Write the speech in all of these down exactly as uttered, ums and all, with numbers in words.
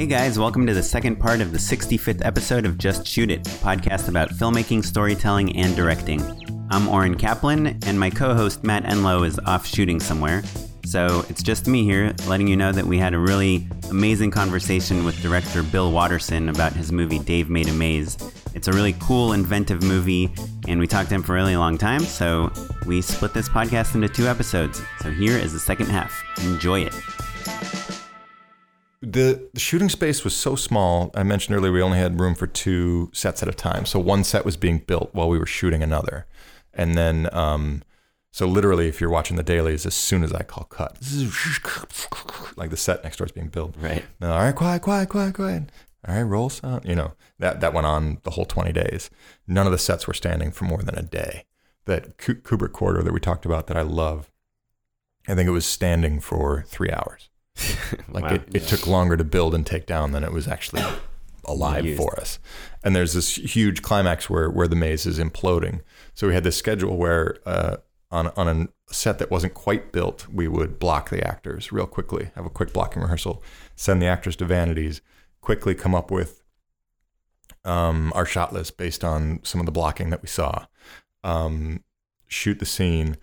Hey guys, welcome to the second part of the sixty-fifth episode of Just Shoot It, a podcast about filmmaking, storytelling, and directing. I'm Oren Kaplan, and my co-host Matt Enlow is off shooting somewhere. So it's just me here, letting you know that we had a really amazing conversation with director Bill Watterson about his movie Dave Made a Maze. It's a really cool, inventive movie, and we talked to him for a really long time, so we split this podcast into two episodes. So here is the second half. Enjoy it. The shooting space was so small. I mentioned earlier we only had room for two sets at a time. So one set was being built while we were shooting another. And then, um, so literally, if you're watching the dailies, as soon as I call cut, like the set next door is being built. Right. All right, quiet, quiet, quiet, quiet. All right, roll sound. You know, that, that went on the whole twenty days. None of the sets were standing for more than a day. That Kubrick corridor that we talked about that I love, I think it was standing for three hours. Like wow. it, it yeah. took longer to build and take down than it was actually alive Used. for us. And there's this huge climax where where the maze is imploding. So we had this schedule where uh, on on a set that wasn't quite built, we would block the actors real quickly, have a quick blocking rehearsal, send the actors to vanities, quickly come up with um, our shot list based on some of the blocking that we saw, um, shoot the scene,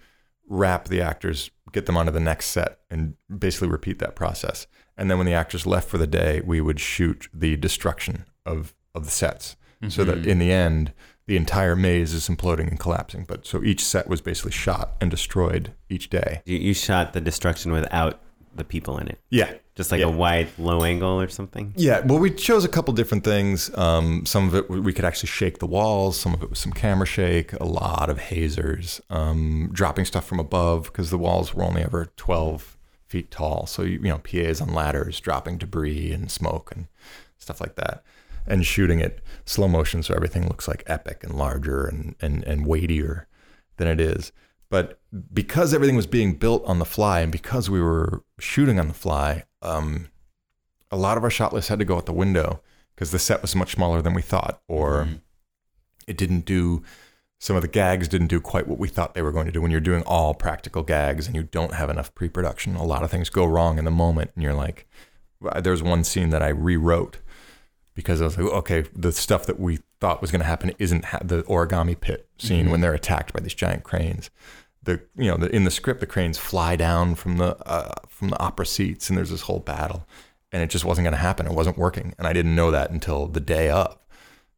wrap the actors, get them onto the next set, and basically repeat that process. And then when the actors left for the day, we would shoot the destruction of, of the sets. Mm-hmm. So that in the end, the entire maze is imploding and collapsing. But so each set was basically shot and destroyed each day. You, you shot the destruction without the people in it. Yeah. Just like yeah. a wide, low angle or something. Yeah. Well, we chose a couple different things. Um, some of it we could actually shake the walls. Some of it was some camera shake, a lot of hazers, um, dropping stuff from above because the walls were only ever twelve feet tall. So, you, you know, P As on ladders, dropping debris and smoke and stuff like that. And shooting it slow motion so everything looks like epic and larger and, and, and weightier than it is. But because everything was being built on the fly and because we were shooting on the fly, um, a lot of our shot lists had to go out the window because the set was much smaller than we thought, or mm-hmm. it didn't do, some of the gags didn't do quite what we thought they were going to do. When you're doing all practical gags and you don't have enough pre-production, a lot of things go wrong in the moment. And you're like, there's one scene that I rewrote because I was like, okay, the stuff that we thought was going to happen isn't ha- the origami pit scene mm-hmm. when they're attacked by these giant cranes. The you know the, in the script the cranes fly down from the uh, from the opera seats and there's this whole battle, and it just wasn't going to happen. It wasn't working, and I didn't know that until the day of.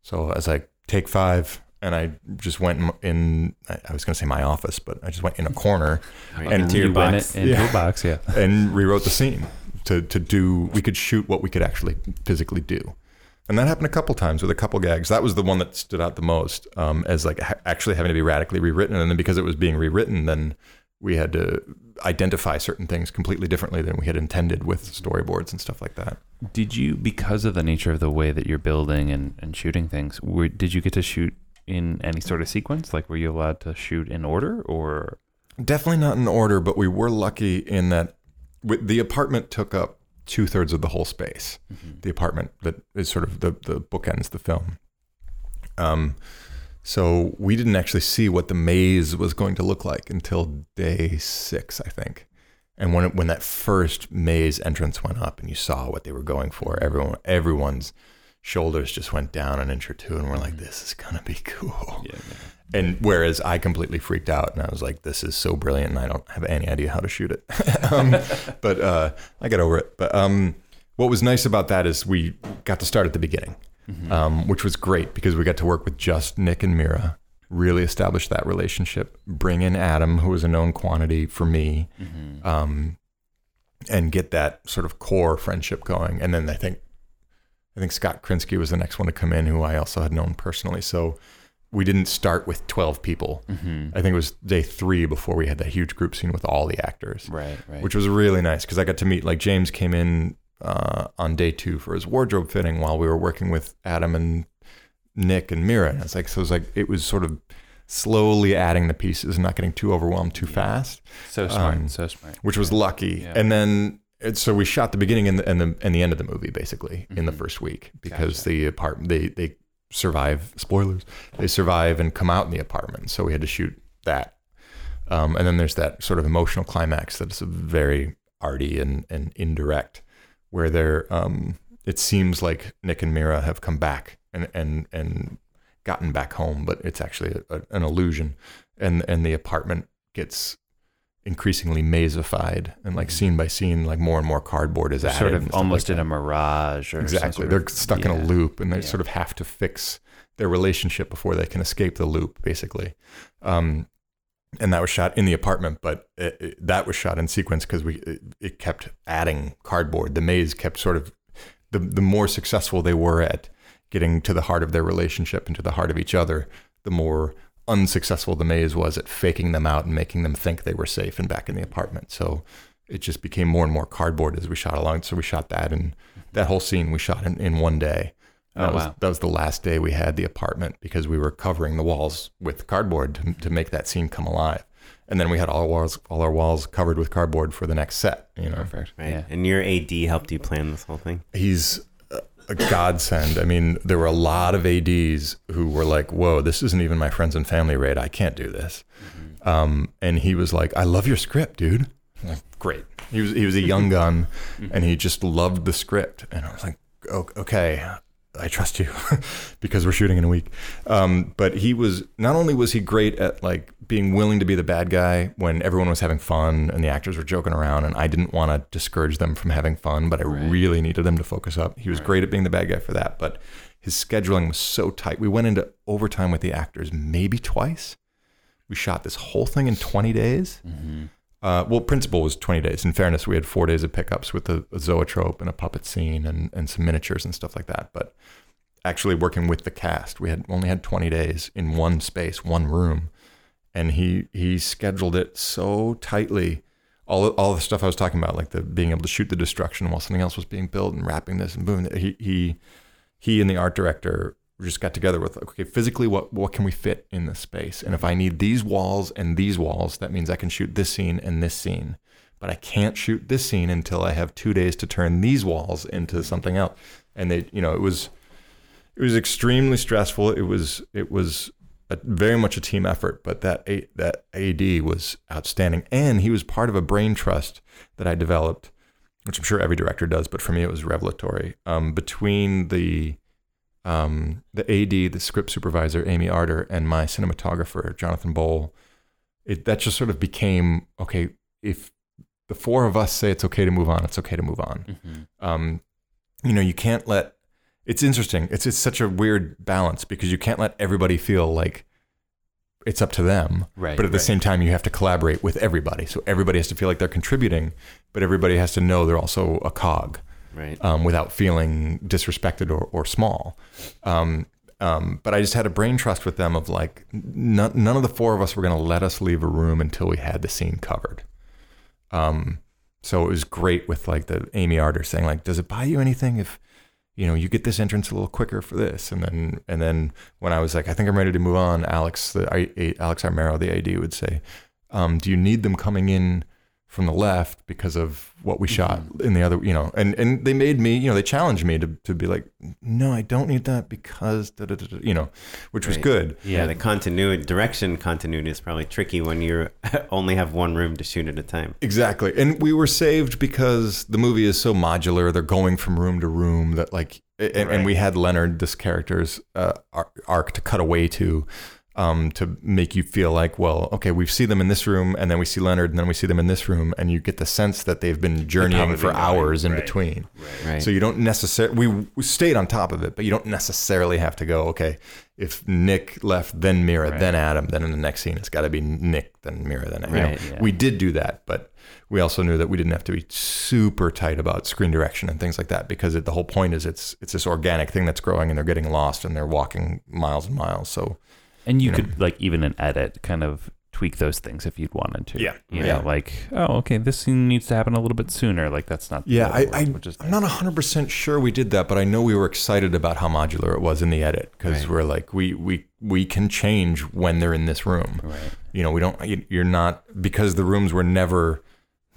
So I was like, take five, and I just went in. in I was going to say my office, but I just went in a corner I mean, and into your box, in yeah, box, yeah, and rewrote the scene to to do. We could shoot what we could actually physically do. And that happened a couple times with a couple gags. That was the one that stood out the most um, as like ha- actually having to be radically rewritten. And then because it was being rewritten, then we had to identify certain things completely differently than we had intended with storyboards and stuff like that. Did you, because of the nature of the way that you're building and, and shooting things, were, did you get to shoot in any sort of sequence? Like, were you allowed to shoot in order or? Definitely not in order, but we were lucky in that the apartment took up two thirds of the whole space, mm-hmm. the apartment that is sort of the, the bookends, the film. Um, so we didn't actually see what the maze was going to look like until day six, I think. And when it, when that first maze entrance went up and you saw what they were going for, everyone, everyone's shoulders just went down an inch or two, and we're like, this is gonna be cool. Yeah, yeah. And whereas I completely freaked out, and I was like, this is so brilliant, and I don't have any idea how to shoot it. um, but uh, I got over it. But um, what was nice about that is we got to start at the beginning, mm-hmm. um, which was great because we got to work with just Nick and Mira, really establish that relationship, bring in Adam, who was a known quantity for me, mm-hmm. um, and get that sort of core friendship going. And then I think I think Scott Krinsky was the next one to come in, who I also had known personally. So we didn't start with twelve people. Mm-hmm. I think it was day three before we had that huge group scene with all the actors, right? Right. Which was really nice because I got to meet, like, James came in uh, on day two for his wardrobe fitting while we were working with Adam and Nick and Mira. And it's like, so it was like, it was sort of slowly adding the pieces and not getting too overwhelmed too yeah. fast. So smart, um, so smart. Which was yeah. lucky. Yeah. And then, And so we shot the beginning and the, and the and the end of the movie basically mm-hmm. in the first week because gotcha. the apartment they they survive spoilers they survive and come out in the apartment, so we had to shoot that um, and then there's that sort of emotional climax that's very arty and, and indirect where they're um, it seems like Nick and Mira have come back and, and, and gotten back home, but it's actually a, an illusion. And, and the apartment gets increasingly mazeified, and like scene by scene, like more and more cardboard is added. Sort of almost like in a mirage. Or exactly. They're of, stuck yeah. in a loop, and they yeah. sort of have to fix their relationship before they can escape the loop, basically. Um, and that was shot in the apartment, but it, it, that was shot in sequence because we it, it kept adding cardboard. The maze kept sort of, the, the more successful they were at getting to the heart of their relationship and to the heart of each other, the more unsuccessful the maze was at faking them out and making them think they were safe and back in the apartment. So it just became more and more cardboard as we shot along. So we shot that, and that whole scene we shot in, in one day. That, oh, was, wow. that was the last day we had the apartment, because we were covering the walls with cardboard to, to make that scene come alive. And then we had all walls, all our walls covered with cardboard for the next set. You know, perfect. Right. Yeah. And your A D helped you plan this whole thing? He's a godsend. I mean, there were a lot of A Ds who were like, whoa, this isn't even my friends and family raid. I can't do this. Mm-hmm. Um, and he was like, I love your script, dude. I'm like, great. He was, he was a young gun, and he just loved the script. And I was like, oh, okay, I trust you, because we're shooting in a week. Um, but he was, not only was he great at like being willing to be the bad guy when everyone was having fun and the actors were joking around, and I didn't want to discourage them from having fun, but I right. really needed them to focus up. He was right. great at being the bad guy for that, but his scheduling was so tight. We went into overtime with the actors maybe twice. We shot this whole thing in twenty days. Mm-hmm. Uh, well, principal was twenty days. In fairness, we had four days of pickups with a, a zoetrope and a puppet scene and, and some miniatures and stuff like that. But actually working with the cast, we had only had twenty days in one space, one room. And he he scheduled it so tightly. All, all the stuff I was talking about, like the being able to shoot the destruction while something else was being built and wrapping this and boom. He, he, he and the art director just got together with, okay, physically, what, what can we fit in this space? And if I need these walls and these walls, that means I can shoot this scene and this scene, but I can't shoot this scene until I have two days to turn these walls into something else. And they, you know, it was, it was extremely stressful. It was, it was a, very much a team effort, but that, a, that A D was outstanding. And he was part of a brain trust that I developed, which I'm sure every director does, but for me, it was revelatory, um, between the, Um, the A D, the script supervisor, Amy Arter, and my cinematographer, Jonathan Bowl. It, that just sort of became, okay, if the four of us say it's okay to move on, it's okay to move on. Mm-hmm. Um, you know, you can't let, it's interesting. It's, it's such a weird balance, because you can't let everybody feel like it's up to them. Right, but at the right. same time, you have to collaborate with everybody. So everybody has to feel like they're contributing, but everybody has to know they're also a cog. Right. Um, without feeling disrespected or, or small. Um, um, but I just had a brain trust with them of like, none, none of the four of us were going to let us leave a room until we had the scene covered. Um, so it was great with like the Amy Arter saying like, does it buy you anything if, you know, you get this entrance a little quicker for this? And then, and then when I was like, I think I'm ready to move on, Alex, the I, I, Alex Armero, the A D, would say, um, do you need them coming in from the left because of what we shot mm-hmm. in the other, you know, and, and they made me, you know, they challenged me to, to be like, no, I don't need that because, da, da, da, da, you know, which right. was good. Yeah. The continuity, direction continuity is probably tricky when you only have one room to shoot at a time. Exactly. And we were saved because the movie is so modular. They're going from room to room that like, and, right. and we had Leonard, this character's uh, arc to cut away to, Um, to make you feel like, well, okay, we see them in this room, and then we see Leonard, and then we see them in this room, and you get the sense that they've been journeying for hours in between. Right. Right. So you don't necessarily, we, we stayed on top of it, but you don't necessarily have to go, okay, if Nick left, then Mira, right. then Adam, then in the next scene, it's got to be Nick, then Mira, then Adam. Right, you know, yeah. We did do that, but we also knew that we didn't have to be super tight about screen direction and things like that, because it, the whole point is it's it's this organic thing that's growing, and they're getting lost, and they're walking miles and miles, so... And you, you could know. like even in edit kind of tweak those things if you'd wanted to. Yeah. You yeah. know, like, oh, okay, this scene needs to happen a little bit sooner. Like that's not. Yeah. I, word, I, I'm nice. not one hundred percent sure we did that, but I know we were excited about how modular it was in the edit, because right. we're like, we, we, we can change when they're in this room. Right. You know, we don't, you, you're not, because the rooms were never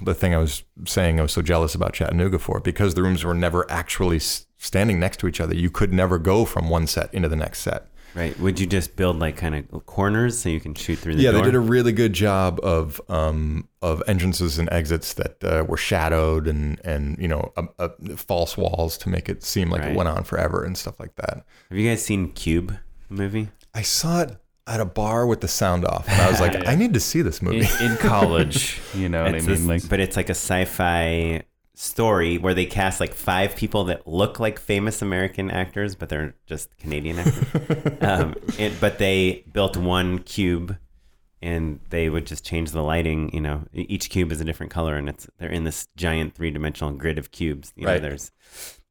the thing I was saying I was so jealous about Chattanooga for, because the rooms were never actually standing next to each other. You could never go from one set into the next set. Right. Would you just build like kind of corners so you can shoot through the yeah, door? Yeah, they did a really good job of um, of entrances and exits that uh, were shadowed and, and you know, a, a false walls to make it seem like right. it went on forever and stuff like that. Have you guys seen Cube, the movie? I saw it at a bar with the sound off. And I was like, yeah. I need to see this movie. In, in college, you know what it's I mean? This, like, but it's like a sci-fi story where they cast like five people that look like famous American actors, but they're just Canadian actors. um, it, but they built one cube and they would just change the lighting. You know, each cube is a different color and it's they're in this giant three-dimensional grid of cubes. You know, right. There's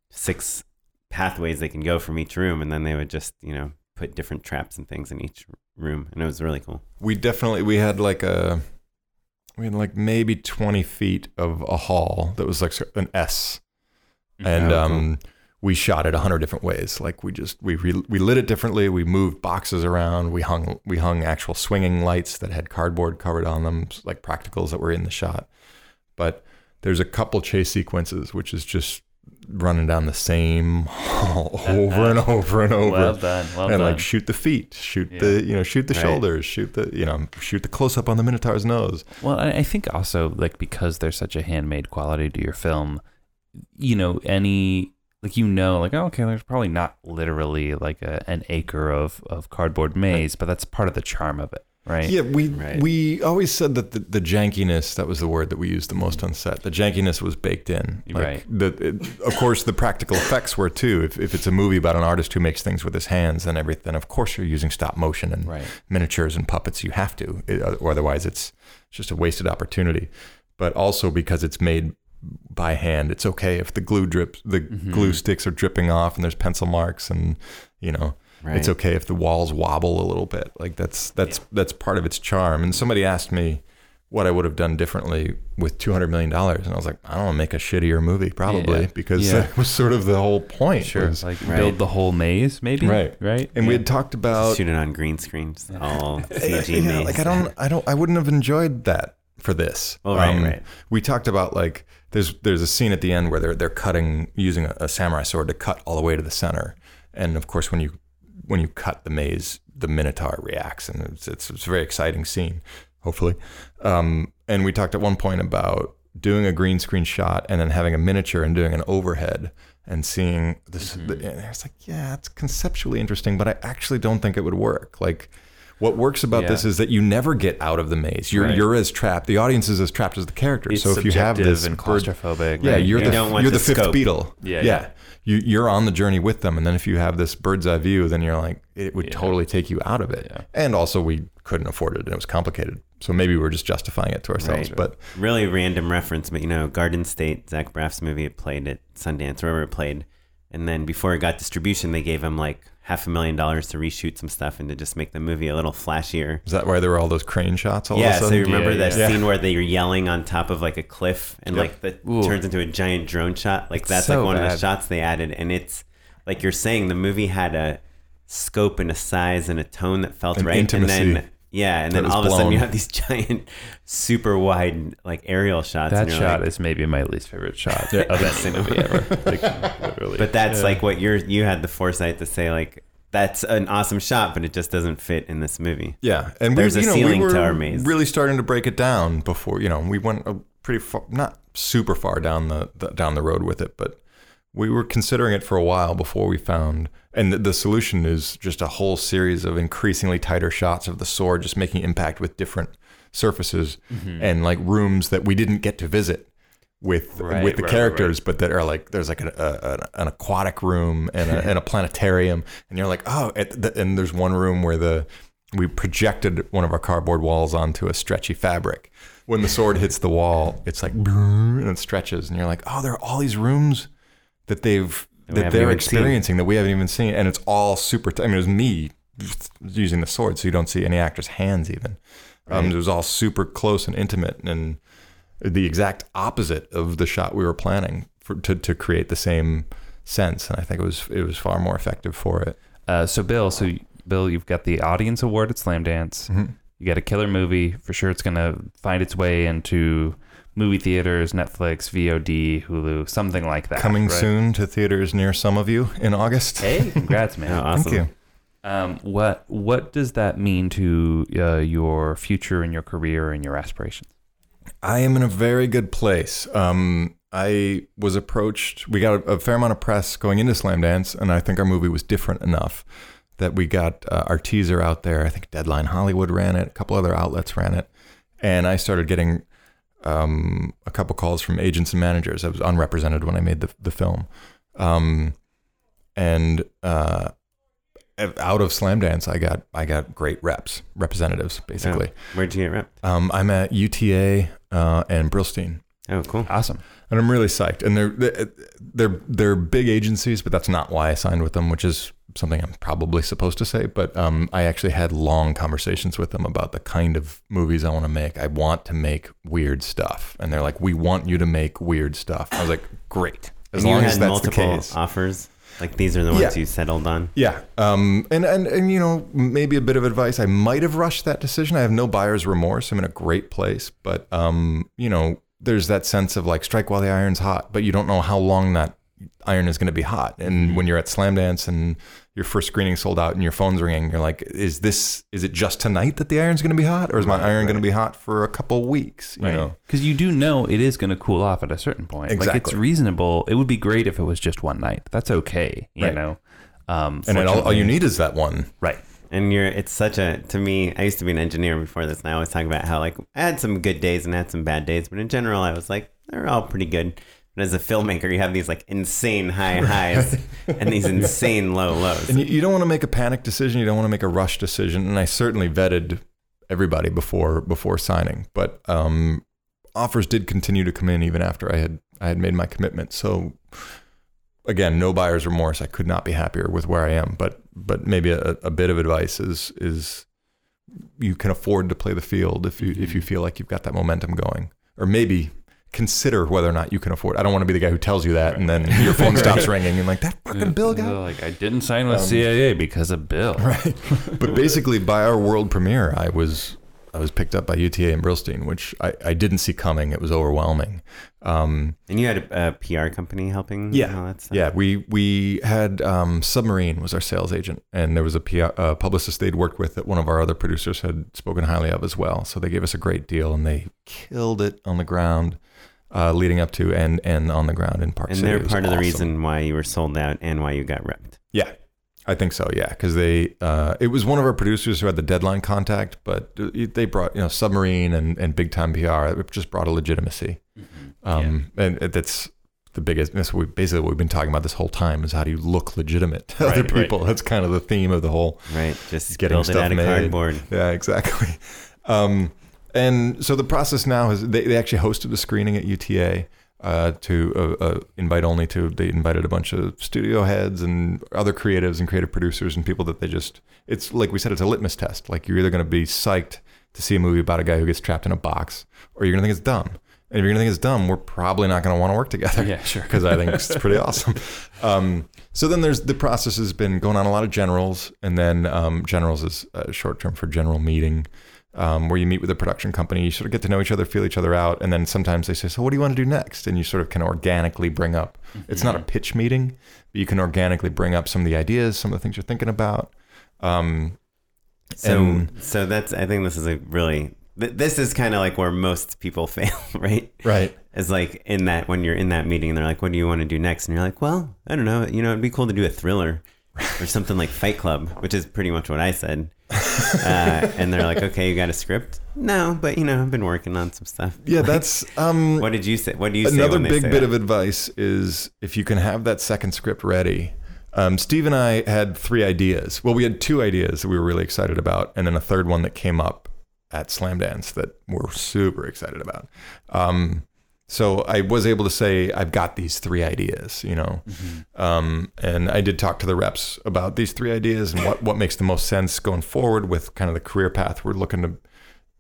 six pathways they can go from each room, and then they would just, you know, put different traps and things in each room, and it was really cool. We definitely we had like a we had like maybe twenty feet of a hall that was like an S, and oh, cool. um, we shot it a hundred different ways. Like we just we re, we lit it differently. We moved boxes around. We hung we hung actual swinging lights that had cardboard covered on them, like practicals that were in the shot. But there's a couple chase sequences, which is just running down the same hall over and over and over. Well done, well and like done. Shoot the feet, shoot yeah. the you know, shoot the right. shoulders, shoot the you know, shoot the close up on the Minotaur's nose. Well, I think also like because there's such a handmade quality to your film, you know, any like you know, like oh, okay, there's probably not literally like a, an acre of of cardboard maze, but that's part of the charm of it. Right. Yeah, we right. we always said that the, the jankiness, that was the word that we used the most on set. The jankiness was baked in. Like right. The, it, of course, the practical effects were too. If if it's a movie about an artist who makes things with his hands and everything, of course you're using stop motion and right. miniatures and puppets. You have to, it, otherwise it's just a wasted opportunity. But also because it's made by hand, it's okay if the glue drips, the mm-hmm. glue sticks are dripping off, and there's pencil marks, and you know. Right. It's okay if the walls wobble a little bit. Like that's that's yeah. that's part of its charm. And somebody asked me what I would have done differently with two hundred million dollars, and I was like, I don't want to make a shittier movie probably yeah. because yeah. that was sort of the whole point. Sure, was, like right. build the whole maze, maybe. Right, right. And yeah. we had talked about shooting on green screens, all C G yeah, maze. Like I don't, I don't, I wouldn't have enjoyed that for this. Oh, right, um, right. We talked about like there's there's a scene at the end where they're they're cutting using a, a samurai sword to cut all the way to the center, and of course when you when you cut the maze, the Minotaur reacts, and it's, it's, it's a very exciting scene, hopefully. Um, and we talked at one point about doing a green screen shot and then having a miniature and doing an overhead and seeing this. Mm-hmm. The, and it's like, yeah, it's conceptually interesting, but I actually don't think it would work. Like what works about yeah. this is that you never get out of the maze. You're, right. you're as trapped. The audience is as trapped as the characters. It's so if you have this and claustrophobic, yeah, right? you're you the, you're the, the fifth beetle. Yeah. yeah. yeah. You, you're on the journey with them. And then if you have this bird's eye view, then you're like, it would yeah. totally take you out of it. Yeah. And also we couldn't afford it and it was complicated. So maybe we were just justifying it to ourselves, right. but really random reference, but you know, Garden State, Zach Braff's movie, it played at Sundance, wherever it played. And then before it got distribution, they gave him like half a million dollars to reshoot some stuff and to just make the movie a little flashier. Is that why there were all those crane shots all yeah, of a sudden? Yeah, so you remember yeah, that yeah. scene where they were yelling on top of like a cliff and yep. like that Ooh. turns into a giant drone shot? Like it's that's so like one bad. of the shots they added. And it's like you're saying, the movie had a scope and a size and a tone that felt and right. Intimacy. And then Yeah, and then all blown. of a sudden you have these giant, super wide, like aerial shots. That and shot like, is maybe my least favorite shot of that movie ever. Like, literally. But that's yeah. like what you're. You had the foresight to say like that's an awesome shot, but it just doesn't fit in this movie. Yeah, and there's we, a you know, ceiling we were to our maze. Really starting to break it down before you know we went a pretty far, not super far down the, the down the road with it, but we were considering it for a while before we found. And the solution is just a whole series of increasingly tighter shots of the sword, just making impact with different surfaces mm-hmm. and like rooms that we didn't get to visit with right, with the right, characters, right. but that are like, there's like an, a, an aquatic room and a, and a planetarium. And you're like, oh, at the, and there's one room where the we projected one of our cardboard walls onto a stretchy fabric. When the sword hits the wall, it's like, and it stretches. And you're like, oh, there are all these rooms that they've, that they're experiencing seen. that we haven't even seen. And it's all super, t- I mean, it was me using the sword, so you don't see any actor's hands even. Um, right. It was all super close and intimate and the exact opposite of the shot we were planning for, to, to create the same sense. And I think it was, it was far more effective for it. Uh, so Bill, so Bill, you've got the audience award at Slamdance. Mm-hmm. You got a killer movie for sure. It's going to find its way into movie theaters, Netflix, V O D, Hulu, something like that. Coming right? soon to theaters near some of you in August. Hey, congrats, man. Oh, awesome. Thank you. Um, what what does that mean to uh, your future and your career and your aspirations? I am in a very good place. Um, I was approached. We got a, a fair amount of press going into Slamdance, and I think our movie was different enough that we got uh, our teaser out there. I think Deadline Hollywood ran it. A couple other outlets ran it, and I started getting um, a couple calls from agents and managers. I was unrepresented when I made the the film, um, and. Uh, Out of Slamdance, I got I got great reps, representatives, basically. Oh, where'd you get repped? Um, I'm at U T A uh, and Brillstein. Oh, cool, awesome! And I'm really psyched. And they're they're they're big agencies, but that's not why I signed with them, which is something I'm probably supposed to say. But um, I actually had long conversations with them about the kind of movies I want to make. I want to make weird stuff, and they're like, "We want you to make weird stuff." I was like, "Great, as long as that's the case." You had multiple offers. Like these are the ones yeah. you settled on. Yeah. Um, and, and, and, you know, maybe a bit of advice. I might have rushed that decision. I have no buyer's remorse. I'm in a great place. But, um, you know, there's that sense of like strike while the iron's hot, but you don't know how long that iron is going to be hot. And mm-hmm. when you're at Slamdance and your first screening sold out and your phone's ringing, you're like, is this, is it just tonight that the iron's going to be hot? Or is my right, iron right. going to be hot for a couple weeks? You right. know, because you do know it is going to cool off at a certain point. Exactly. Like it's reasonable. It would be great if it was just one night. That's okay. You right. know, um, and all, all you need is that one. Right. And you're, it's such a, to me, I used to be an engineer before this. And I always talk about how like I had some good days and I had some bad days, but in general, I was like, they're all pretty good. But as a filmmaker, you have these like insane high highs and these insane low lows. And you, you don't want to make a panic decision. You don't want to make a rush decision. And I certainly vetted everybody before before signing. But um, offers did continue to come in even after I had I had made my commitment. So again, no buyer's remorse. I could not be happier with where I am. But but maybe a, a bit of advice is is you can afford to play the field if you if you feel like you've got that momentum going, or maybe. Consider whether or not you can afford it. I don't want to be the guy who tells you that, right. and then your phone stops ringing, and like that fucking Bill guy. Like I didn't sign with um, C I A because of Bill. Right. But basically, by our world premiere, I was I was picked up by U T A and Brillstein, which I, I didn't see coming. It was overwhelming. Um, and you had a, a P R company helping. Yeah. And all that stuff? Yeah. We we had um, Submarine was our sales agent, and there was a P R, uh, publicist they'd worked with that one of our other producers had spoken highly of as well. So they gave us a great deal, and they killed it on the ground. Uh, leading up to and and on the ground in Park City. And they're part of the reason why you were sold out and why you got ripped. Yeah, I think so. Yeah, because they uh, it was one of our producers who had the Deadline contact, but they brought you know Submarine and, and Big Time P R. It just brought a legitimacy, mm-hmm. um, yeah. and that's the biggest. That's what we, basically what we've been talking about this whole time is how do you look legitimate to right, other people. Right. That's kind of the theme of the whole right. Just getting build stuff it out of made. Cardboard. Yeah, exactly. Um, And so the process now is they, they actually hosted a screening at U T A uh, to uh, uh, invite only to, they invited a bunch of studio heads and other creatives and creative producers and people that they just, it's like we said, it's a litmus test. Like you're either going to be psyched to see a movie about a guy who gets trapped in a box or you're going to think it's dumb. And if you're going to think it's dumb, we're probably not going to want to work together. Yeah, sure. Because I think it's pretty awesome. Um, so then there's the process has been going on a lot of generals and then um, generals is uh, short term for general meeting. Um, where you meet with a production company, you sort of get to know each other, feel each other out. And then sometimes they say, so what do you want to do next? And you sort of can organically bring up, mm-hmm. it's not a pitch meeting, but you can organically bring up some of the ideas, some of the things you're thinking about. Um, so, and, so that's, I think this is a really, th- this is kind of like where most people fail, right? Right. It's like in that, when you're in that meeting and they're like, what do you want to do next? And you're like, well, I don't know. You know, it'd be cool to do a thriller. Or something like Fight Club, which is pretty much what I said. Uh, and they're like, okay, you got a script? No, but, you know, I've been working on some stuff. Yeah, like, that's... Um, what did you say? What do you say when they say that? Another big bit of advice is if you can have that second script ready. Um, Steve and I had three ideas. Well, we had two ideas that we were really excited about, and then a third one that came up at Slamdance that we're super excited about. Um, so I was able to say, I've got these three ideas, you know, mm-hmm. um, and I did talk to the reps about these three ideas and what, what makes the most sense going forward with kind of the career path we're looking to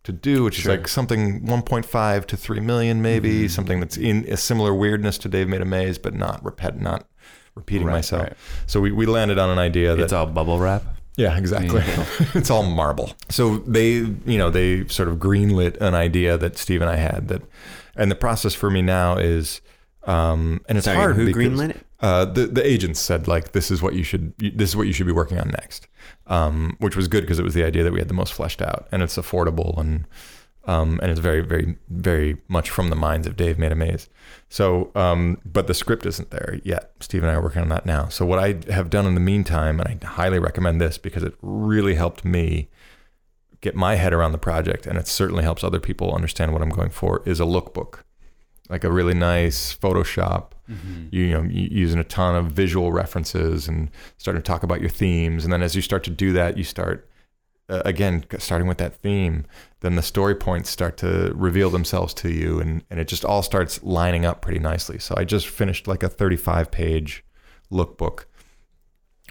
to do, which sure. is like something one point five to three million, maybe mm-hmm. something that's in a similar weirdness to Dave Made a Maze, but not repet, not repeating right, myself. Right. So we, we landed on an idea that it's all bubble wrap. Yeah, exactly. It's all marble. So they, you know, they sort of greenlit an idea that Steve and I had that. And the process for me now is Um, and it's Sorry, hard. Who because, greenlit it? Uh, the the agents said like this is what you should this is what you should be working on next, um, which was good because it was the idea that we had the most fleshed out, and it's affordable, and um, and it's very very very much from the minds of Dave Made a Maze. So, um, but the script isn't there yet. Steve and I are working on that now. So what I have done in the meantime, and I highly recommend this because it really helped me get my head around the project, and it certainly helps other people understand what I'm going for, is a lookbook. Like a really nice Photoshop, mm-hmm. you, you know, using a ton of visual references and starting to talk about your themes. And then as you start to do that, you start, uh, again, starting with that theme, then the story points start to reveal themselves to you. And, and it just all starts lining up pretty nicely. So I just finished like a thirty-five page lookbook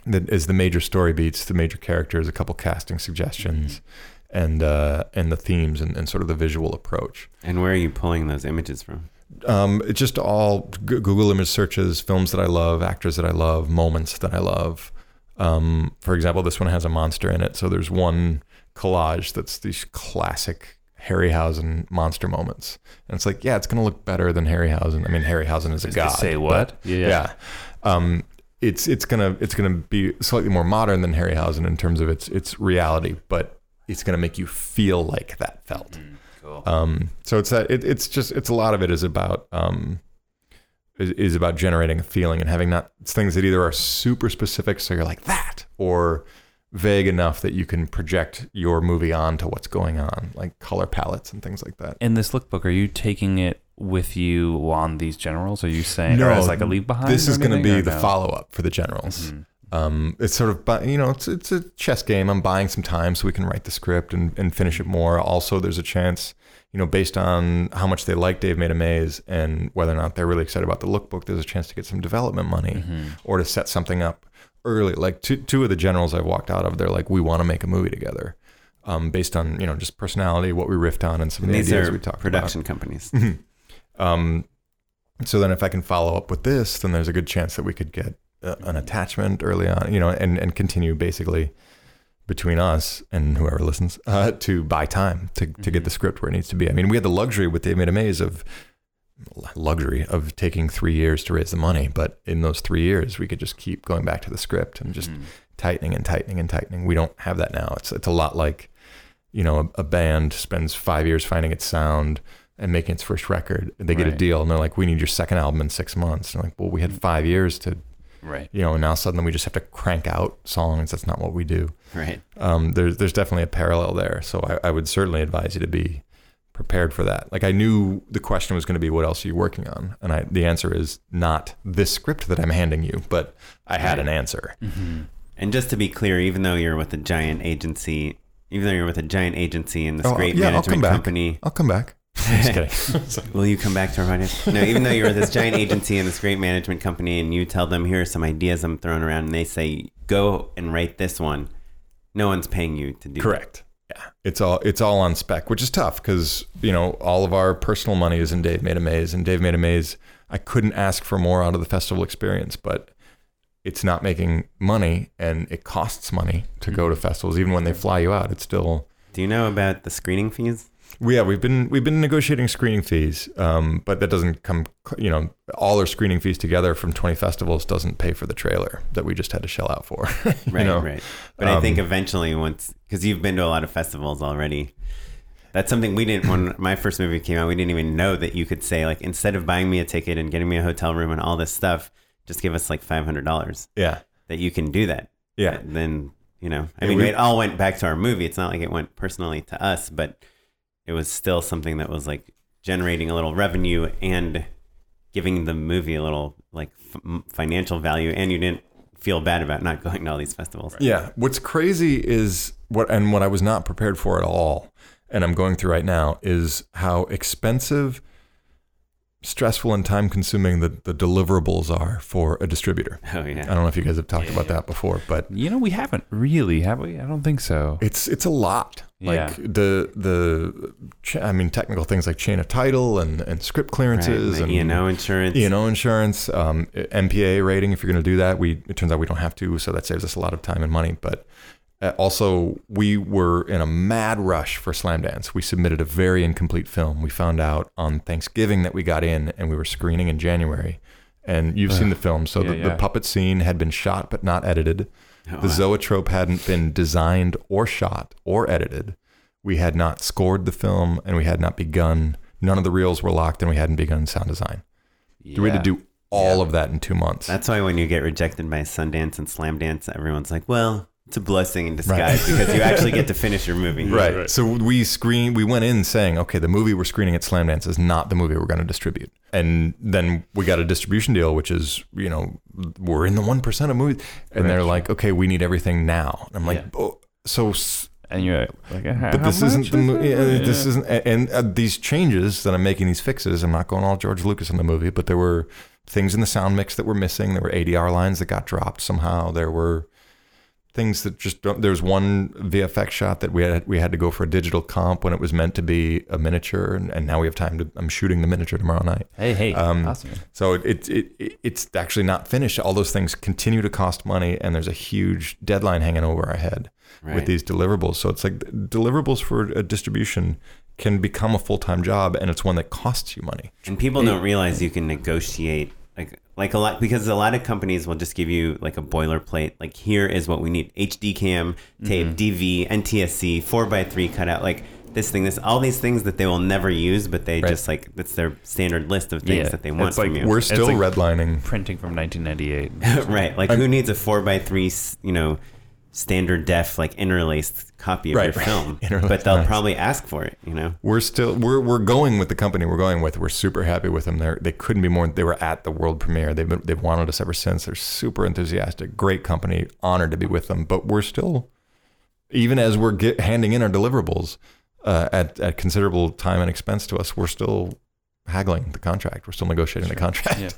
that is the major story beats, the major characters, a couple casting suggestions. Mm-hmm. and uh, and the themes and, and sort of the visual approach. And where are you pulling those images from? Um, it's just all Google image searches, films that I love, actors that I love, moments that I love. Um, for example, this one has a monster in it. So there's one collage that's these classic Harryhausen monster moments. And it's like, yeah, it's going to look better than Harryhausen. I mean, Harryhausen is a Just god. To say what? Yeah. yeah. Um, it's, it's going to, it's going to be slightly more modern than Harryhausen in terms of its, its reality, but it's going to make you feel like that felt. Mm. Cool. Um, so it's that it, it's just it's a lot of it is about um, is, is about generating a feeling and having not things that either are super specific, so you're like that, or vague enough that you can project your movie onto what's going on, like color palettes and things like that. In this lookbook, are you taking it with you on these generals? Are you saying no, or as like a leave behind? This is going to be the no? follow up for the generals. Mm-hmm. Um, it's sort of, you know, it's, it's a chess game. I'm buying some time so we can write the script and, and finish it more. Also, there's a chance, you know, based on how much they like Dave Made a Maze and whether or not they're really excited about the lookbook, there's a chance to get some development money mm-hmm. or to set something up early. Like two, two of the generals I've walked out of, they're like, we want to make a movie together. Um, based on, you know, just personality, what we riffed on and some of the ideas we talked about. Production companies. Mm-hmm. Um, so then if I can follow up with this, then there's a good chance that we could get an attachment early on, you know, and, and continue basically between us and whoever listens uh, to buy time to, to get the script where it needs to be. I mean, we had the luxury with Dave Made a Maze of luxury of taking three years to raise the money. But in those three years, we could just keep going back to the script and just mm. tightening and tightening and tightening. We don't have that now. It's, it's a lot like, you know, a, a band spends five years finding its sound and making its first record. They get right. a deal and they're like, we need your second album in six months. And like, well, we had five years to, right. You know, and now suddenly we just have to crank out songs. That's not what we do. Right. Um, there's there's definitely a parallel there. So I, I would certainly advise you to be prepared for that. Like I knew the question was going to be, what else are you working on? And I, the answer is not this script that I'm handing you, but I had an answer. Mm-hmm. And just to be clear, even though you're with a giant agency, even though you're with a giant agency and this oh, great yeah, management I'll come company, back. I'll come back. Just kidding. Will you come back to our podcast? No, even though you're this giant agency and this great management company and you tell them, here are some ideas I'm throwing around, and they say, go and write this one. No one's paying you to do Correct. That. Yeah. It's all, it's all on spec, which is tough because, you know, all of our personal money is in Dave Made a Maze, and Dave Made a Maze, I couldn't ask for more out of the festival experience, but it's not making money and it costs money to go to festivals. Even when they fly you out, it's still. Do you know about the screening fees? Yeah, we've been we've been negotiating screening fees, um, but that doesn't come. You know, all our screening fees together from twenty festivals doesn't pay for the trailer that we just had to shell out for. right, know? right. But um, I think eventually, once because you've been to a lot of festivals already, that's something we didn't. When my first movie came out, we didn't even know that you could say like, instead of buying me a ticket and getting me a hotel room and all this stuff, just give us like five hundred dollars. Yeah, that you can do that. Yeah. But then you know, I mean, we, it all went back to our movie. It's not like it went personally to us, but. It was still something that was like generating a little revenue and giving the movie a little like f- financial value. And you didn't feel bad about not going to all these festivals. Right? Yeah. What's crazy is what, and what I was not prepared for at all. And I'm going through right now is how expensive, stressful and time consuming the, the deliverables are for a distributor. Oh yeah. I don't know if you guys have talked yeah. about that before, but you know, we haven't really, have we? I don't think so. It's, it's a lot. Like yeah. the, the, I mean, technical things like chain of title and, and script clearances right, and, and E and O insurance, E and O insurance, um, M P A rating. If you're going to do that, we, it turns out we don't have to. So that saves us a lot of time and money, but Uh, also, we were in a mad rush for Slamdance. We submitted a very incomplete film. We found out on Thanksgiving that we got in, and we were screening in January. And you've Ugh. seen the film. So yeah, the, yeah. the puppet scene had been shot but not edited. Oh, the wow. zoetrope hadn't been designed or shot or edited. We had not scored the film, and we had not begun. None of the reels were locked, and we hadn't begun sound design. Yeah. So we had to do all yeah. of that in two months. That's why when you get rejected by Sundance and Slamdance, everyone's like, well... It's a blessing in disguise, right? Because you actually get to finish your movie. Right. right. So we screen, we went in saying, okay, the movie we're screening at Slamdance is not the movie we're going to distribute. And then we got a distribution deal, which is, you know, we're in the one percent of movies. And right. they're like, okay, we need everything now. And I'm like, yeah. oh, so... And you're like, how but this isn't the movie. Yeah, yeah. This isn't, and uh, these changes that I'm making, these fixes, I'm not going all George Lucas in the movie, but there were things in the sound mix that were missing. There were A D R lines that got dropped somehow. There were... Things that just don't, there's one V F X shot that we had we had to go for a digital comp when it was meant to be a miniature, and, and now we have time to. I'm shooting the miniature tomorrow night. Hey, hey, um, awesome! So it, it it it's actually not finished. All those things continue to cost money, and there's a huge deadline hanging over our head right. with these deliverables. So it's like deliverables for a distribution can become a full-time job, and it's one that costs you money. And people don't realize you can negotiate. Like, like a lot, because a lot of companies will just give you like a boilerplate. Like, here is what we need: H D cam, tape, mm-hmm. D V, N T S C, four by three cutout, like this thing, this, all these things that they will never use, but they right. just like, that's their standard list of things yeah. that they want. It's like, from you. We're still like redlining. Printing from nineteen ninety-eight. right. Like, I'm, who needs a four by three, you know, standard def, like interlaced copy of right, your right. film? Interlaced, but they'll nice. probably ask for it, you know? We're still, we're we're going with the company we're going with. We're super happy with them. They're, they couldn't be more, they were at the world premiere. They've been, they've wanted us ever since. They're super enthusiastic, great company, honored to be with them. But we're still, even as we're get, handing in our deliverables uh, at, at considerable time and expense to us, we're still haggling the contract. We're still negotiating sure. the contract. Yeah.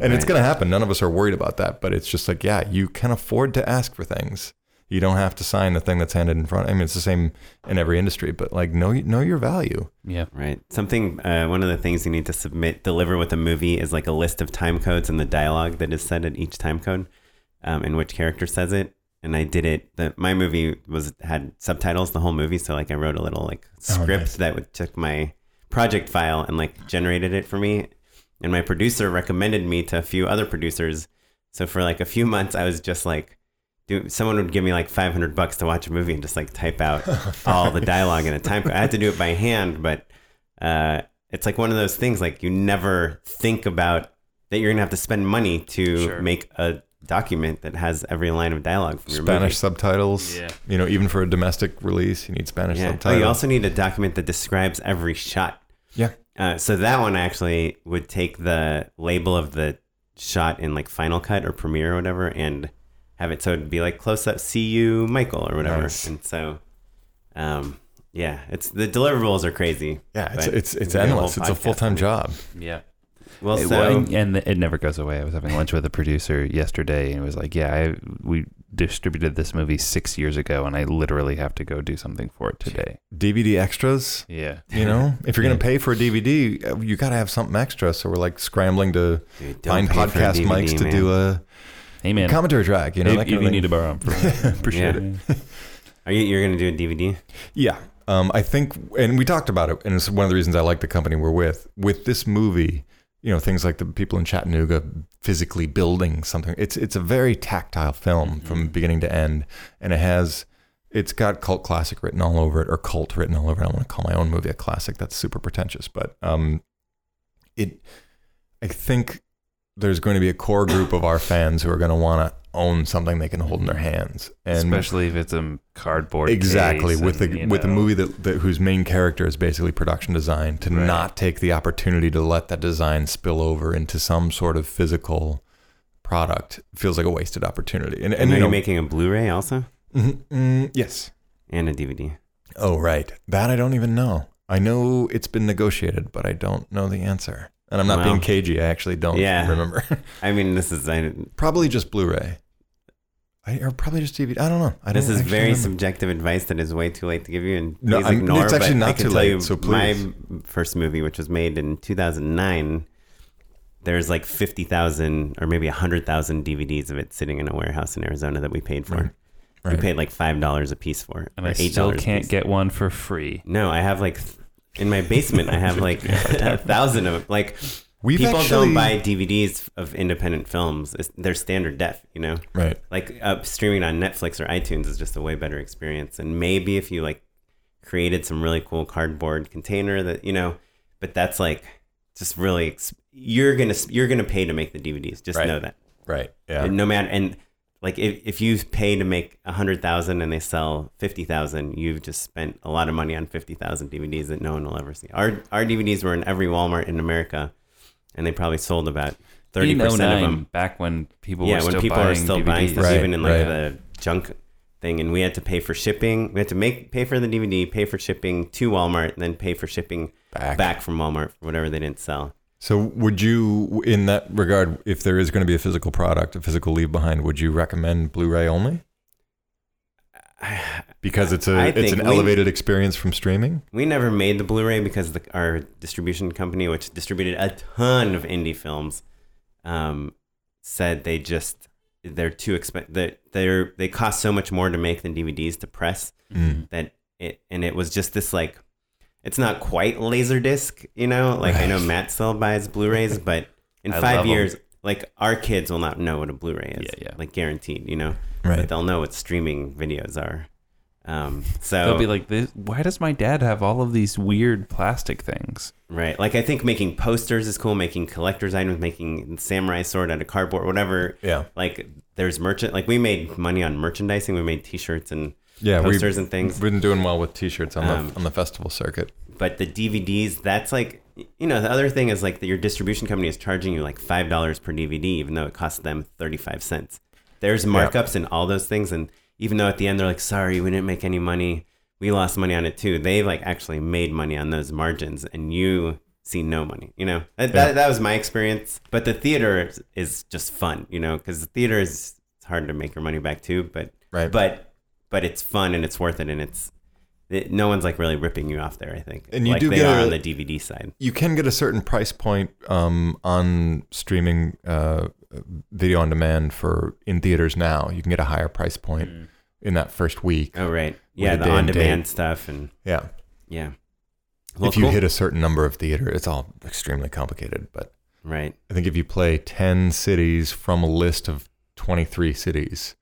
And right. it's going to happen. None of us are worried about that. But it's just like, yeah, you can afford to ask for things. You don't have to sign the thing that's handed in front. I mean, it's the same in every industry, but like, know, know your value. Yeah. Right. Something, uh, one of the things you need to submit, deliver with a movie is like a list of time codes and the dialogue that is said at each time code, um, and which character says it. And I did it. The, my movie was, had subtitles, the whole movie. So like I wrote a little like script oh, nice. that would, took my project file and like generated it for me. And my producer recommended me to a few other producers. So for like a few months, I was just like, Dude, someone would give me like five hundred bucks to watch a movie and just like type out all the dialogue in a time code. I had to do it by hand, but uh, it's like one of those things like you never think about that you're going to have to spend money to sure. make a document that has every line of dialogue from your Spanish movie. subtitles. Yeah. You know, even for a domestic release, you need Spanish yeah. subtitles. Oh, you also need a document that describes every shot. Yeah. Uh, so that one actually would take the label of the shot in like Final Cut or Premiere or whatever and have it so it'd be like close up, see you, Michael, or whatever. Nice. And so, um, yeah, it's the deliverables are crazy. Yeah, it's it's it's endless. It's a full time job. Yeah. Well, it, so well, and it never goes away. I was having lunch with a producer yesterday, and it was like, yeah, I, we distributed this movie six years ago, and I literally have to go do something for it today. D V D extras. Yeah. You know, if you're gonna pay for a D V D, you got to have something extra. So we're like scrambling to Dude, find podcast D V D, mics to man. do a. Amen. Commentary track, you know, if, that if you need to borrow them. Appreciate yeah. it. Are you you're going to do a D V D? Yeah, um, I think, and we talked about it, and it's one of the reasons I like the company we're with. With this movie, you know, things like the people in Chattanooga physically building something. It's it's a very tactile film mm-hmm. from beginning to end, and it has it's got cult classic written all over it, or cult written all over it. I want to call my own movie a classic. That's super pretentious, but um, it, I think. There's going to be a core group of our fans who are going to want to own something they can hold in their hands, and especially if it's a cardboard. Exactly, case with and, the with know. a movie that, that whose main character is basically production design, to right. not take the opportunity to let that design spill over into some sort of physical product feels like a wasted opportunity. And, and, and are you, know, you making a Blu-ray also? Mm-hmm, mm, yes, and a D V D. Oh, right. That I don't even know. I know it's been negotiated, but I don't know the answer. And I'm not wow. being cagey. I actually don't yeah. remember. I mean, this is... I probably just Blu-ray. I, or probably just D V D. I don't know. I this is very remember. subjective advice that is way too late to give you. And no, I mean, ignore, it's actually not too late, you, so please. My first movie, which was made in two thousand nine, there's like fifty thousand or maybe one hundred thousand D V Ds of it sitting in a warehouse in Arizona that we paid for. Right. Right. We paid like five dollars a piece for it. And I still can't get one for free. No, I have like, in my basement, I have like a thousand of them. Like, We've people actually... don't buy D V Ds of independent films. It's, they're standard def, you know? Right. Like, uh, streaming on Netflix or iTunes is just a way better experience. And maybe if you like created some really cool cardboard container that, you know, but that's like just really, exp- you're going to, you're going to pay to make the D V Ds. Just right. know that. Right. Yeah. And no matter, and like if, if you pay to make a hundred thousand and they sell fifty thousand, you've just spent a lot of money on fifty thousand D V Ds that no one will ever see. Our, our D V Ds were in every Walmart in America. And they probably sold about thirty percent of them back when people yeah, were still when people buying were still D V Ds. Buying stuff, right, even in like right. the junk thing. And we had to pay for shipping. We had to make pay for the D V D, pay for shipping to Walmart, and then pay for shipping back, back from Walmart for whatever they didn't sell. So, would you, in that regard, if there is going to be a physical product, a physical leave behind, would you recommend Blu-ray only? Because it's a it's an we, elevated experience from streaming. We never made the Blu-ray because the, our distribution company, which distributed a ton of indie films, um, said they just they're too expensive. They they're they cost so much more to make than D V Ds to press mm. that it and it was just this like it's not quite Laserdisc, you know. Like right. I know Matt still buys Blu-rays, but in I five years, them. like our kids will not know what a Blu-ray is. Yeah, yeah. Like guaranteed, you know. Right. But they'll know what streaming videos are. Um, so they'll be like, this, why does my dad have all of these weird plastic things? Right. Like I think making posters is cool. Making collector's items, making samurai sword out of cardboard, whatever. Yeah. Like there's merchant, like we made money on merchandising. We made t-shirts and yeah, posters and things. We've been doing well with t-shirts on um, the, on the festival circuit. But the D V Ds, that's like, you know, the other thing is like that your distribution company is charging you like five dollars per D V D, even though it costs them thirty-five cents. There's markups in yeah. all those things. And even though at the end they're like, sorry, we didn't make any money. We lost money on it too. They like actually made money on those margins and you see no money, you know, that, yeah. that, that was my experience. But the theater is, is just fun, you know, because the theater is it's hard to make your money back too. But, right. but, but it's fun and it's worth it. And it's, it, no one's like really ripping you off there, I think. And you like do they get are a, on the D V D side. You can get a certain price point um, on streaming uh, video on demand for in theaters now. You can get a higher price point mm. in that first week. Oh, right. Yeah, the on demand stuff. And yeah. Yeah. Well, if you cool. hit a certain number of theater, it's all extremely complicated. But right. I think if you play ten cities from a list of twenty-three cities,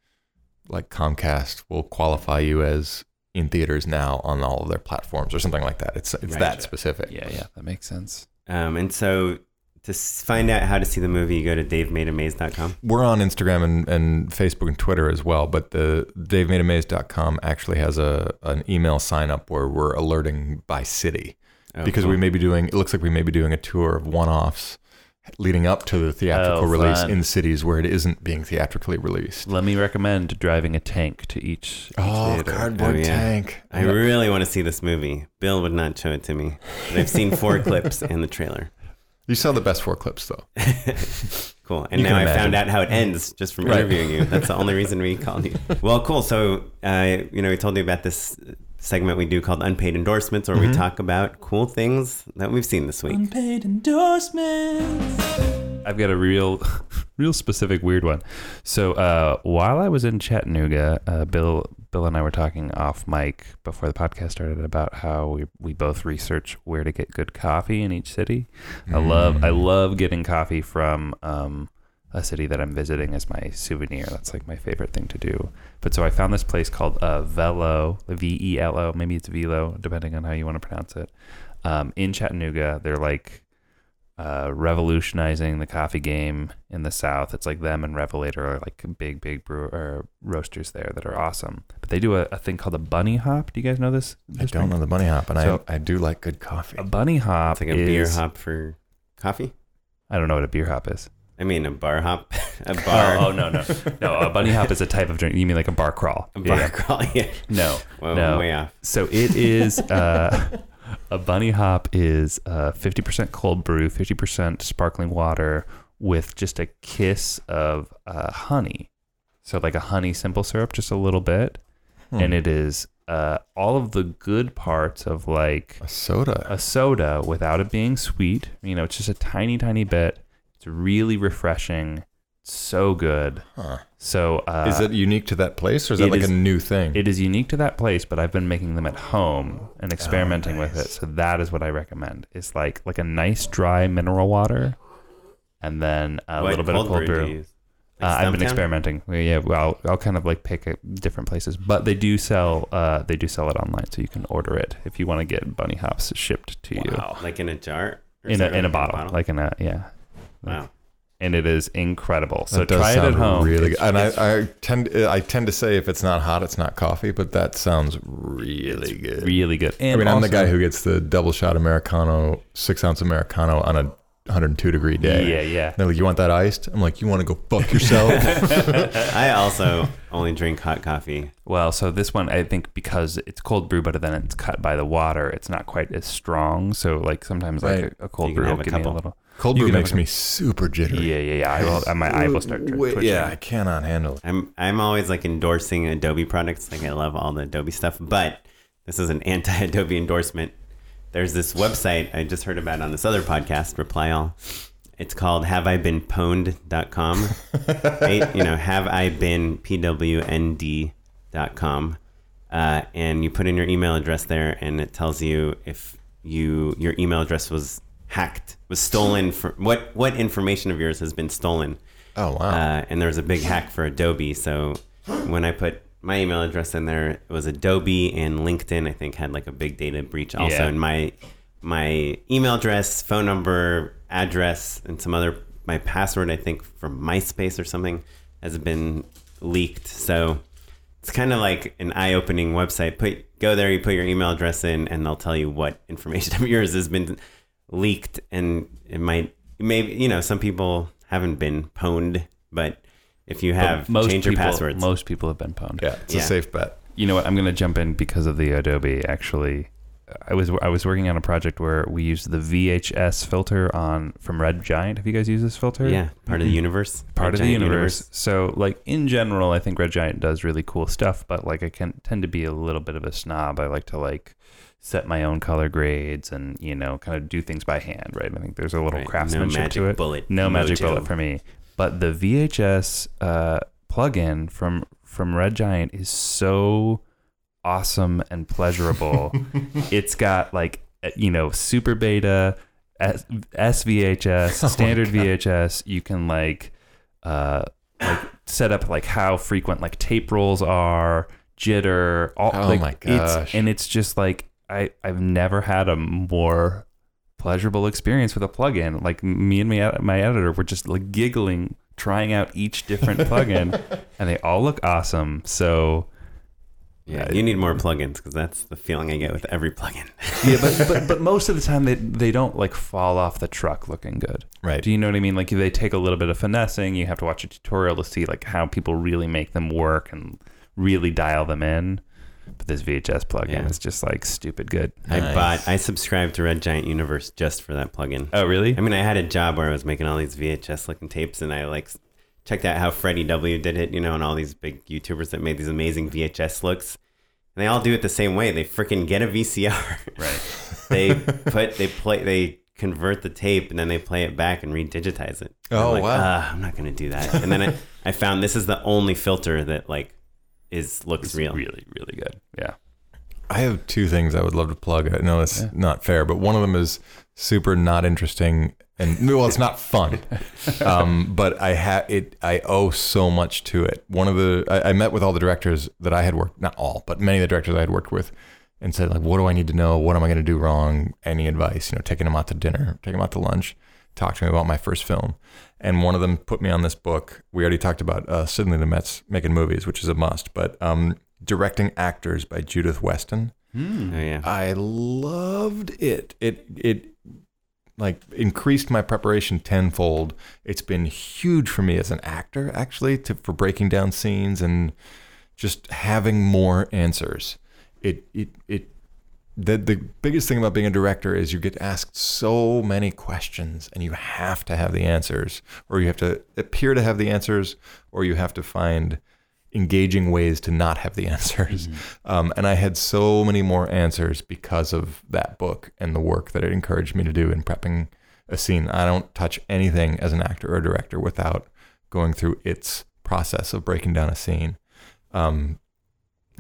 like Comcast will qualify you as in theaters now on all of their platforms or something like that. It's it's right, that yeah. specific. Yeah, yeah, that makes sense. Um, and so to find out how to see the movie, you go to dave made a maze dot com. We're on Instagram and, and Facebook and Twitter as well, but the dave made a maze dot com actually has a an email sign up where we're alerting by city oh, because cool. we may be doing, it looks like we may be doing a tour of one-offs leading up to the theatrical oh, release in cities where it isn't being theatrically released. Let me recommend driving a tank to each, each Oh, theater. Cardboard oh, yeah. tank. I yeah. really want to see this movie. Bill would not show it to me. But I've seen four clips and the trailer. You saw the best four clips, though. Cool. And you now I found out how it ends just from right. interviewing you. That's the only reason we called you. Well, cool. So, uh, you know, we told you about this segment we do called Unpaid Endorsements, where mm-hmm. we talk about cool things that we've seen this week. Unpaid endorsements. I've got a real, real specific weird one. So uh, while I was in Chattanooga, uh, Bill, Bill and I were talking off mic before the podcast started about how we, we both research where to get good coffee in each city. Mm. I love, I love getting coffee from um, a city that I'm visiting as my souvenir. That's like my favorite thing to do. But so I found this place called uh, Velo, V E L O. Maybe it's Velo, depending on how you want to pronounce it. Um, in Chattanooga, they're like uh, revolutionizing the coffee game in the South. It's like them and Revelator are like big, big brewer roasters there that are awesome. But they do a, a thing called a bunny hop. Do you guys know this? I don't drink? know the bunny hop, and so I I do like good coffee. A bunny hop it's like a is, beer hop for coffee? I don't know what a beer hop is. I mean, a bar hop, a bar. Oh, oh no, no, no. A bunny hop is a type of drink. You mean like a bar crawl? A bar yeah. crawl, yeah. No, Whoa, no. Way off. So it is, uh, a bunny hop is uh, fifty percent cold brew, fifty percent sparkling water with just a kiss of uh, honey. So like a honey simple syrup, just a little bit. Hmm. And it is uh, all of the good parts of like a soda, a soda without it being sweet. You know, it's just a tiny, tiny bit. Really refreshing. so good. Huh. So uh, is it unique to that place, or is that like is, a new thing? It is unique to that place, but I've been making them at home and experimenting oh, nice. with it. So that is what I recommend. It's like like a nice dry mineral water, and then a Wait, little bit of cold brew. Like uh, I've been experimenting. Yeah, well, I'll, I'll kind of like pick different places, but they do sell. Uh, they do sell it online, so you can order it if you want to get bunny hops shipped to wow. you. Wow, like in a jar, or in a in a bottle, bottle, like in a yeah. Wow, like, and it is incredible. So that try it at home. Really, it's, and it's, I, I tend I tend to say if it's not hot, it's not coffee, but that sounds really good, really good. And I mean, also, I'm the guy who gets the double shot Americano, six ounce Americano on a one hundred two degree day. Yeah, yeah. They're like, you want that iced? I'm like, you want to go fuck yourself? I also only drink hot coffee. Well, so this one, I think because it's cold brew, but then it's cut by the water, it's not quite as strong. So like sometimes right. like a, a cold brew will give me a little. Cold brew makes me super jittery. Yeah, yeah, yeah. I will, my eye will start twitching. Yeah, I cannot handle it. I'm, I'm always like endorsing Adobe products. Like I love all the Adobe stuff, but this is an anti-Adobe endorsement. There's this website I just heard about on this other podcast, Reply All. It's called have I been pwned dot com. Eight, you know, have I been pwned dot com. Uh, and you put in your email address there, and it tells you if you your email address was hacked, was stolen. For, what, what information of yours has been stolen? Oh, wow. Uh, and there was a big hack for Adobe. So when I put my email address in there, it was Adobe, and LinkedIn I think had like a big data breach also. Yeah. And my my email address, phone number, address, and some other my password I think from MySpace or something has been leaked. So it's kind of like an eye-opening website. Put go there, you put your email address in, and they'll tell you what information of yours has been leaked. And it might maybe you know some people haven't been pwned, but if you have, most change your people, passwords. Most people have been pwned. Yeah, it's yeah. a safe bet. You know what? I'm going to jump in because of the Adobe, actually. I was I was working on a project where we used the V H S filter on from Red Giant. Have you guys used this filter? Yeah, part of the universe. Part Red of Giant the universe. universe. So, like, in general, I think Red Giant does really cool stuff, but, like, I can tend to be a little bit of a snob. I like to, like, set my own color grades and, you know, kind of do things by hand, right? I think there's a little right. craftsmanship no to it. Bullet no magic bullet. No magic bullet for me. But the V H S uh, plugin from from Red Giant is so awesome and pleasurable. It's got like you know super beta, S V H S, oh standard V H S. You can like, uh, like set up like how frequent like tape rolls are, jitter. All, oh like, my gosh! It's, and it's just like I I've never had a more pleasurable experience with a plugin. Like me and my, my editor were just like giggling, trying out each different plugin, and they all look awesome. So yeah, you need more plugins because that's the feeling I get with every plugin. Yeah, but, but but most of the time they they don't like fall off the truck looking good. Right. Do you know what I mean? Like they take a little bit of finessing. You have to watch a tutorial to see like how people really make them work and really dial them in. But this V H S plugin yeah. is just like stupid good. I nice. bought, I subscribed to Red Giant Universe just for that plugin. Oh, really? I mean, I had a job where I was making all these V H S looking tapes, and I like checked out how Freddie W did it, you know, and all these big YouTubers that made these amazing V H S looks. And they all do it the same way. They freaking get a V C R. Right. They put, they play, they convert the tape, and then they play it back and redigitize it. And oh, I'm like, wow. Uh, I'm not going to do that. And then I, I found this is the only filter that like, is looks it's real really really good. Yeah, I have two things I would love to plug. I know it's yeah. not fair, but one of them is super not interesting and well it's not fun. um but I have it I owe so much to it. One of the I, I met with all the directors that I had worked not all but many of the directors I had worked with and said like, what do I need to know, what am I going to do wrong, any advice, you know, taking them out to dinner, taking them out to lunch, talk to me about my first film. And one of them put me on this book. We already talked about uh, Sidney Lumet's Making Movies, which is a must, but um, Directing Actors by Judith Weston. Mm. Oh, yeah. I loved it. It it like increased my preparation tenfold. It's been huge for me as an actor, actually, to, for breaking down scenes and just having more answers. It it it. The the biggest thing about being a director is you get asked so many questions and you have to have the answers, or you have to appear to have the answers, or you have to find engaging ways to not have the answers. Mm-hmm. Um, and I had so many more answers because of that book and the work that it encouraged me to do in prepping a scene. I don't touch anything as an actor or a director without going through its process of breaking down a scene. Um,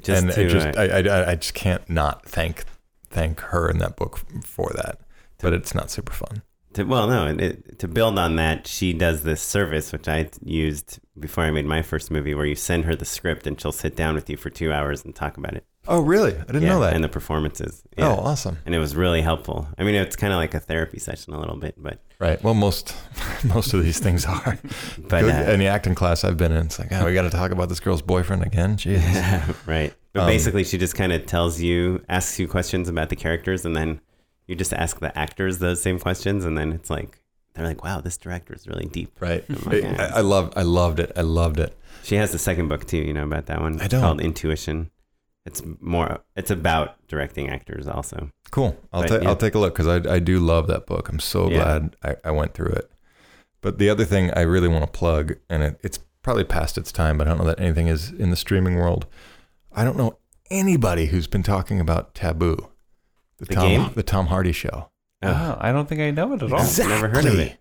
just and to, just, right. I, I, I just can't not thank thank her in that book for that. But it's not super fun. To, well, no, it, to build on that, she does this service, which I used before I made my first movie, where you send her the script and she'll sit down with you for two hours and talk about it. Oh, really? I didn't yeah, know that. And the performances. Yeah. Oh, awesome. And it was really helpful. I mean, it's kind of like a therapy session a little bit, but. Right. Well, most most of these things are. But uh, any acting class I've been in, it's like, oh, we got to talk about this girl's boyfriend again? Jesus. Yeah, right. But um, basically, she just kind of tells you, asks you questions about the characters, and then you just ask the actors those same questions, and then it's like, they're like, wow, this director is really deep. Right. Like, I, I, I love, I loved it. I loved it. She has the second book too, you know, about that one. I don't. It's called Intuition. It's more, it's about directing actors also. Cool. I'll, but, ta- yeah. I'll take a look, because I, I do love that book. I'm so yeah. glad I, I went through it. But the other thing I really want to plug, and it, it's probably past its time, but I don't know that anything is in the streaming world. I don't know anybody who's been talking about Taboo. The, the Tom, game? The Tom Hardy show. Oh, oh, I don't think I know it at all. Exactly. I've never heard of it.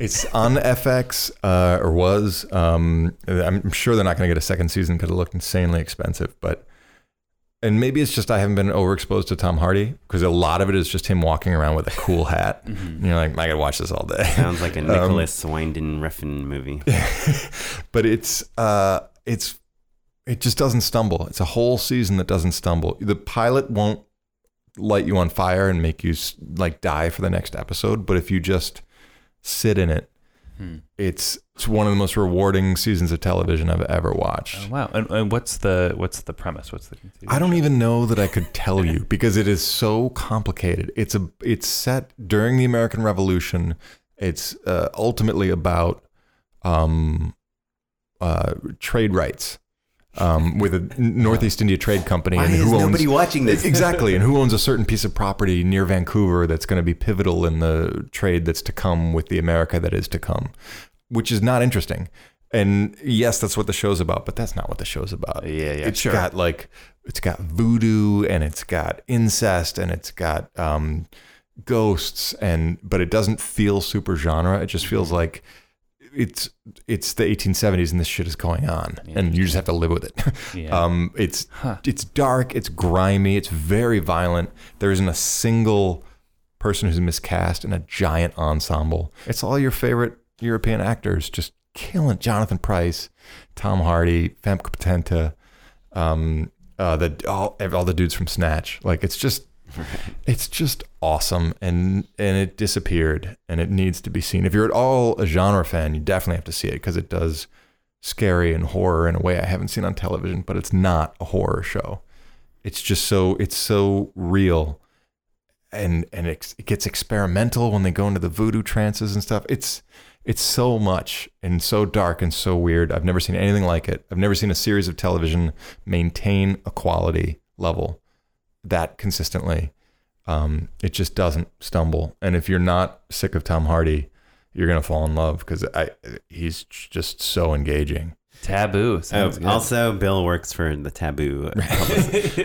It's on F X, uh, or was. Um, I'm sure they're not going to get a second season because it looked insanely expensive. But and maybe it's just I haven't been overexposed to Tom Hardy, because a lot of it is just him walking around with a cool hat. Mm-hmm. And you're like, I got to watch this all day. Sounds like a Nicholas um, Winding Refn movie. But it's uh, it's it just doesn't stumble. It's a whole season that doesn't stumble. The pilot won't light you on fire and make you like die for the next episode, but if you just sit in it, hmm. it's it's one of the most rewarding seasons of television I've ever watched. Oh, wow. And, and what's the what's the premise? What's the I don't even know that I could tell you, because it is so complicated. It's a it's set during the American Revolution. It's uh, ultimately about um uh trade rights. Um, with a Northeast India Trade Company. Why and who is owns, nobody watching this? Exactly. And who owns a certain piece of property near Vancouver that's going to be pivotal in the trade that's to come with the America that is to come, which is not interesting. And yes, that's what the show's about, but that's not what the show's about. Yeah, yeah, It's sure. got like, it's got voodoo, and it's got incest, and it's got um, ghosts, and but it doesn't feel super genre. It just feels like It's it's the eighteen seventies and this shit is going on, yeah. and you just have to live with it. Yeah. Um, it's huh. it's dark, it's grimy, it's very violent. There isn't a single person who's miscast in a giant ensemble. It's all your favorite European actors just killing. Jonathan Pryce, Tom Hardy, Femke Potenta, um, uh, the all all the dudes from Snatch. Like it's just. It's just awesome, and and it disappeared, and it needs to be seen. If you're at all a genre fan, you definitely have to see it, because it does scary and horror in a way I haven't seen on television, but it's not a horror show. It's just so it's so real, and and it, it gets experimental when they go into the voodoo trances and stuff. It's it's so much and so dark and so weird. I've never seen anything like it. I've never seen a series of television maintain a quality level that consistently. Um, it just doesn't stumble. And if you're not sick of Tom Hardy, you're going to fall in love, because I he's just so engaging. Taboo. Oh, also, Bill works for the Taboo.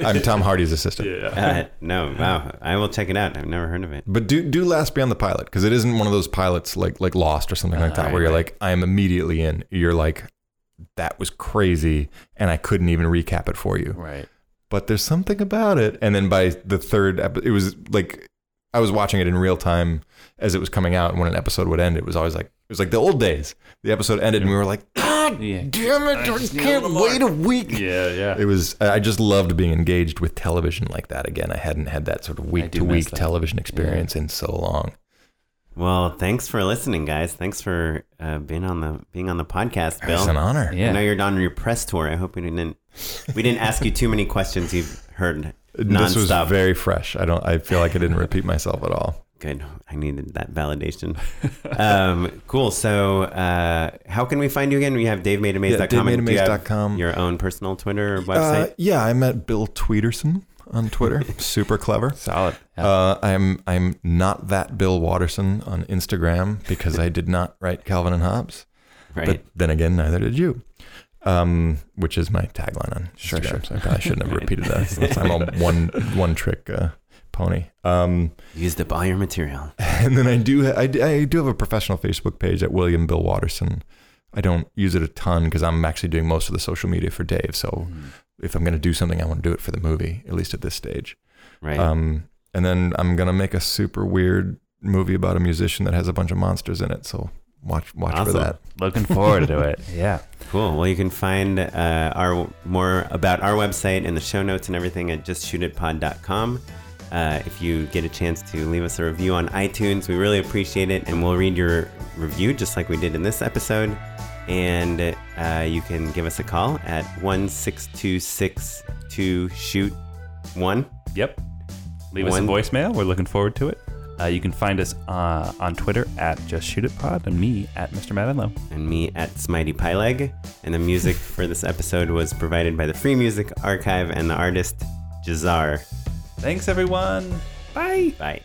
I'm Tom Hardy's assistant. Yeah. Uh, no, wow. I will check it out. I've never heard of it. But do do last beyond the pilot, because it isn't one of those pilots like like Lost or something uh, like that, right, where you're right. like, I am immediately in. You're like, that was crazy, and I couldn't even recap it for you. Right. But there's something about it. And then by the third episode, it was like, I was watching it in real time as it was coming out. And when an episode would end, it was always like, it was like the old days. The episode ended and we were like, God yeah. damn it, I can't wait a week. Yeah, yeah. It was, I just loved being engaged with television like that again. I hadn't had that sort of week to week television experience yeah. in so long. Well, thanks for listening, guys. Thanks for uh, being on the being on the podcast, Bill. It's an honor. Yeah. I know you're on your press tour. I hope we didn't we didn't ask you too many questions. You've heard nonstop. This was very fresh. I don't. I feel like I didn't repeat myself at all. Good. I needed that validation. Um, cool. So, uh, how can we find you again? We have dave made a maze dot com. Yeah, dave made a maze dot com. You your own personal Twitter or website? Uh, yeah, I'm at Bill Tweederson on Twitter. Super clever. Solid. Yeah. Uh, I'm I'm not that Bill Watterson on Instagram, because I did not write Calvin and Hobbes. Right. But then again, neither did you, um, which is my tagline on sure, Instagram. Sure. So I shouldn't have right. repeated that. Since I'm a one, one trick uh, pony. Um, Used up all your material. And then I do, ha- I, I do have a professional Facebook page at William Bill Watterson. I don't use it a ton because I'm actually doing most of the social media for Dave. So mm-hmm. if I'm going to do something, I want to do it for the movie, at least at this stage. Right. Um, and then I'm going to make a super weird movie about a musician that has a bunch of monsters in it. So watch, watch awesome. for that. Looking forward to it. Yeah. Cool. Well, you can find uh, our more about our website and the show notes and everything at just shoot it pod dot com. Uh, if you get a chance to leave us a review on iTunes, we really appreciate it. And we'll read your review just like we did in this episode. And uh, you can give us a call at one six two six two shoot one. Yep. Leave one. us a voicemail. We're looking forward to it. Uh, you can find us uh, on Twitter at Just Shoot It Pod, and me at Mister Matt Enlow. And me at Smitey Pyleg. And the music for this episode was provided by the Free Music Archive and the artist Jazar. Thanks, everyone. Bye. Bye.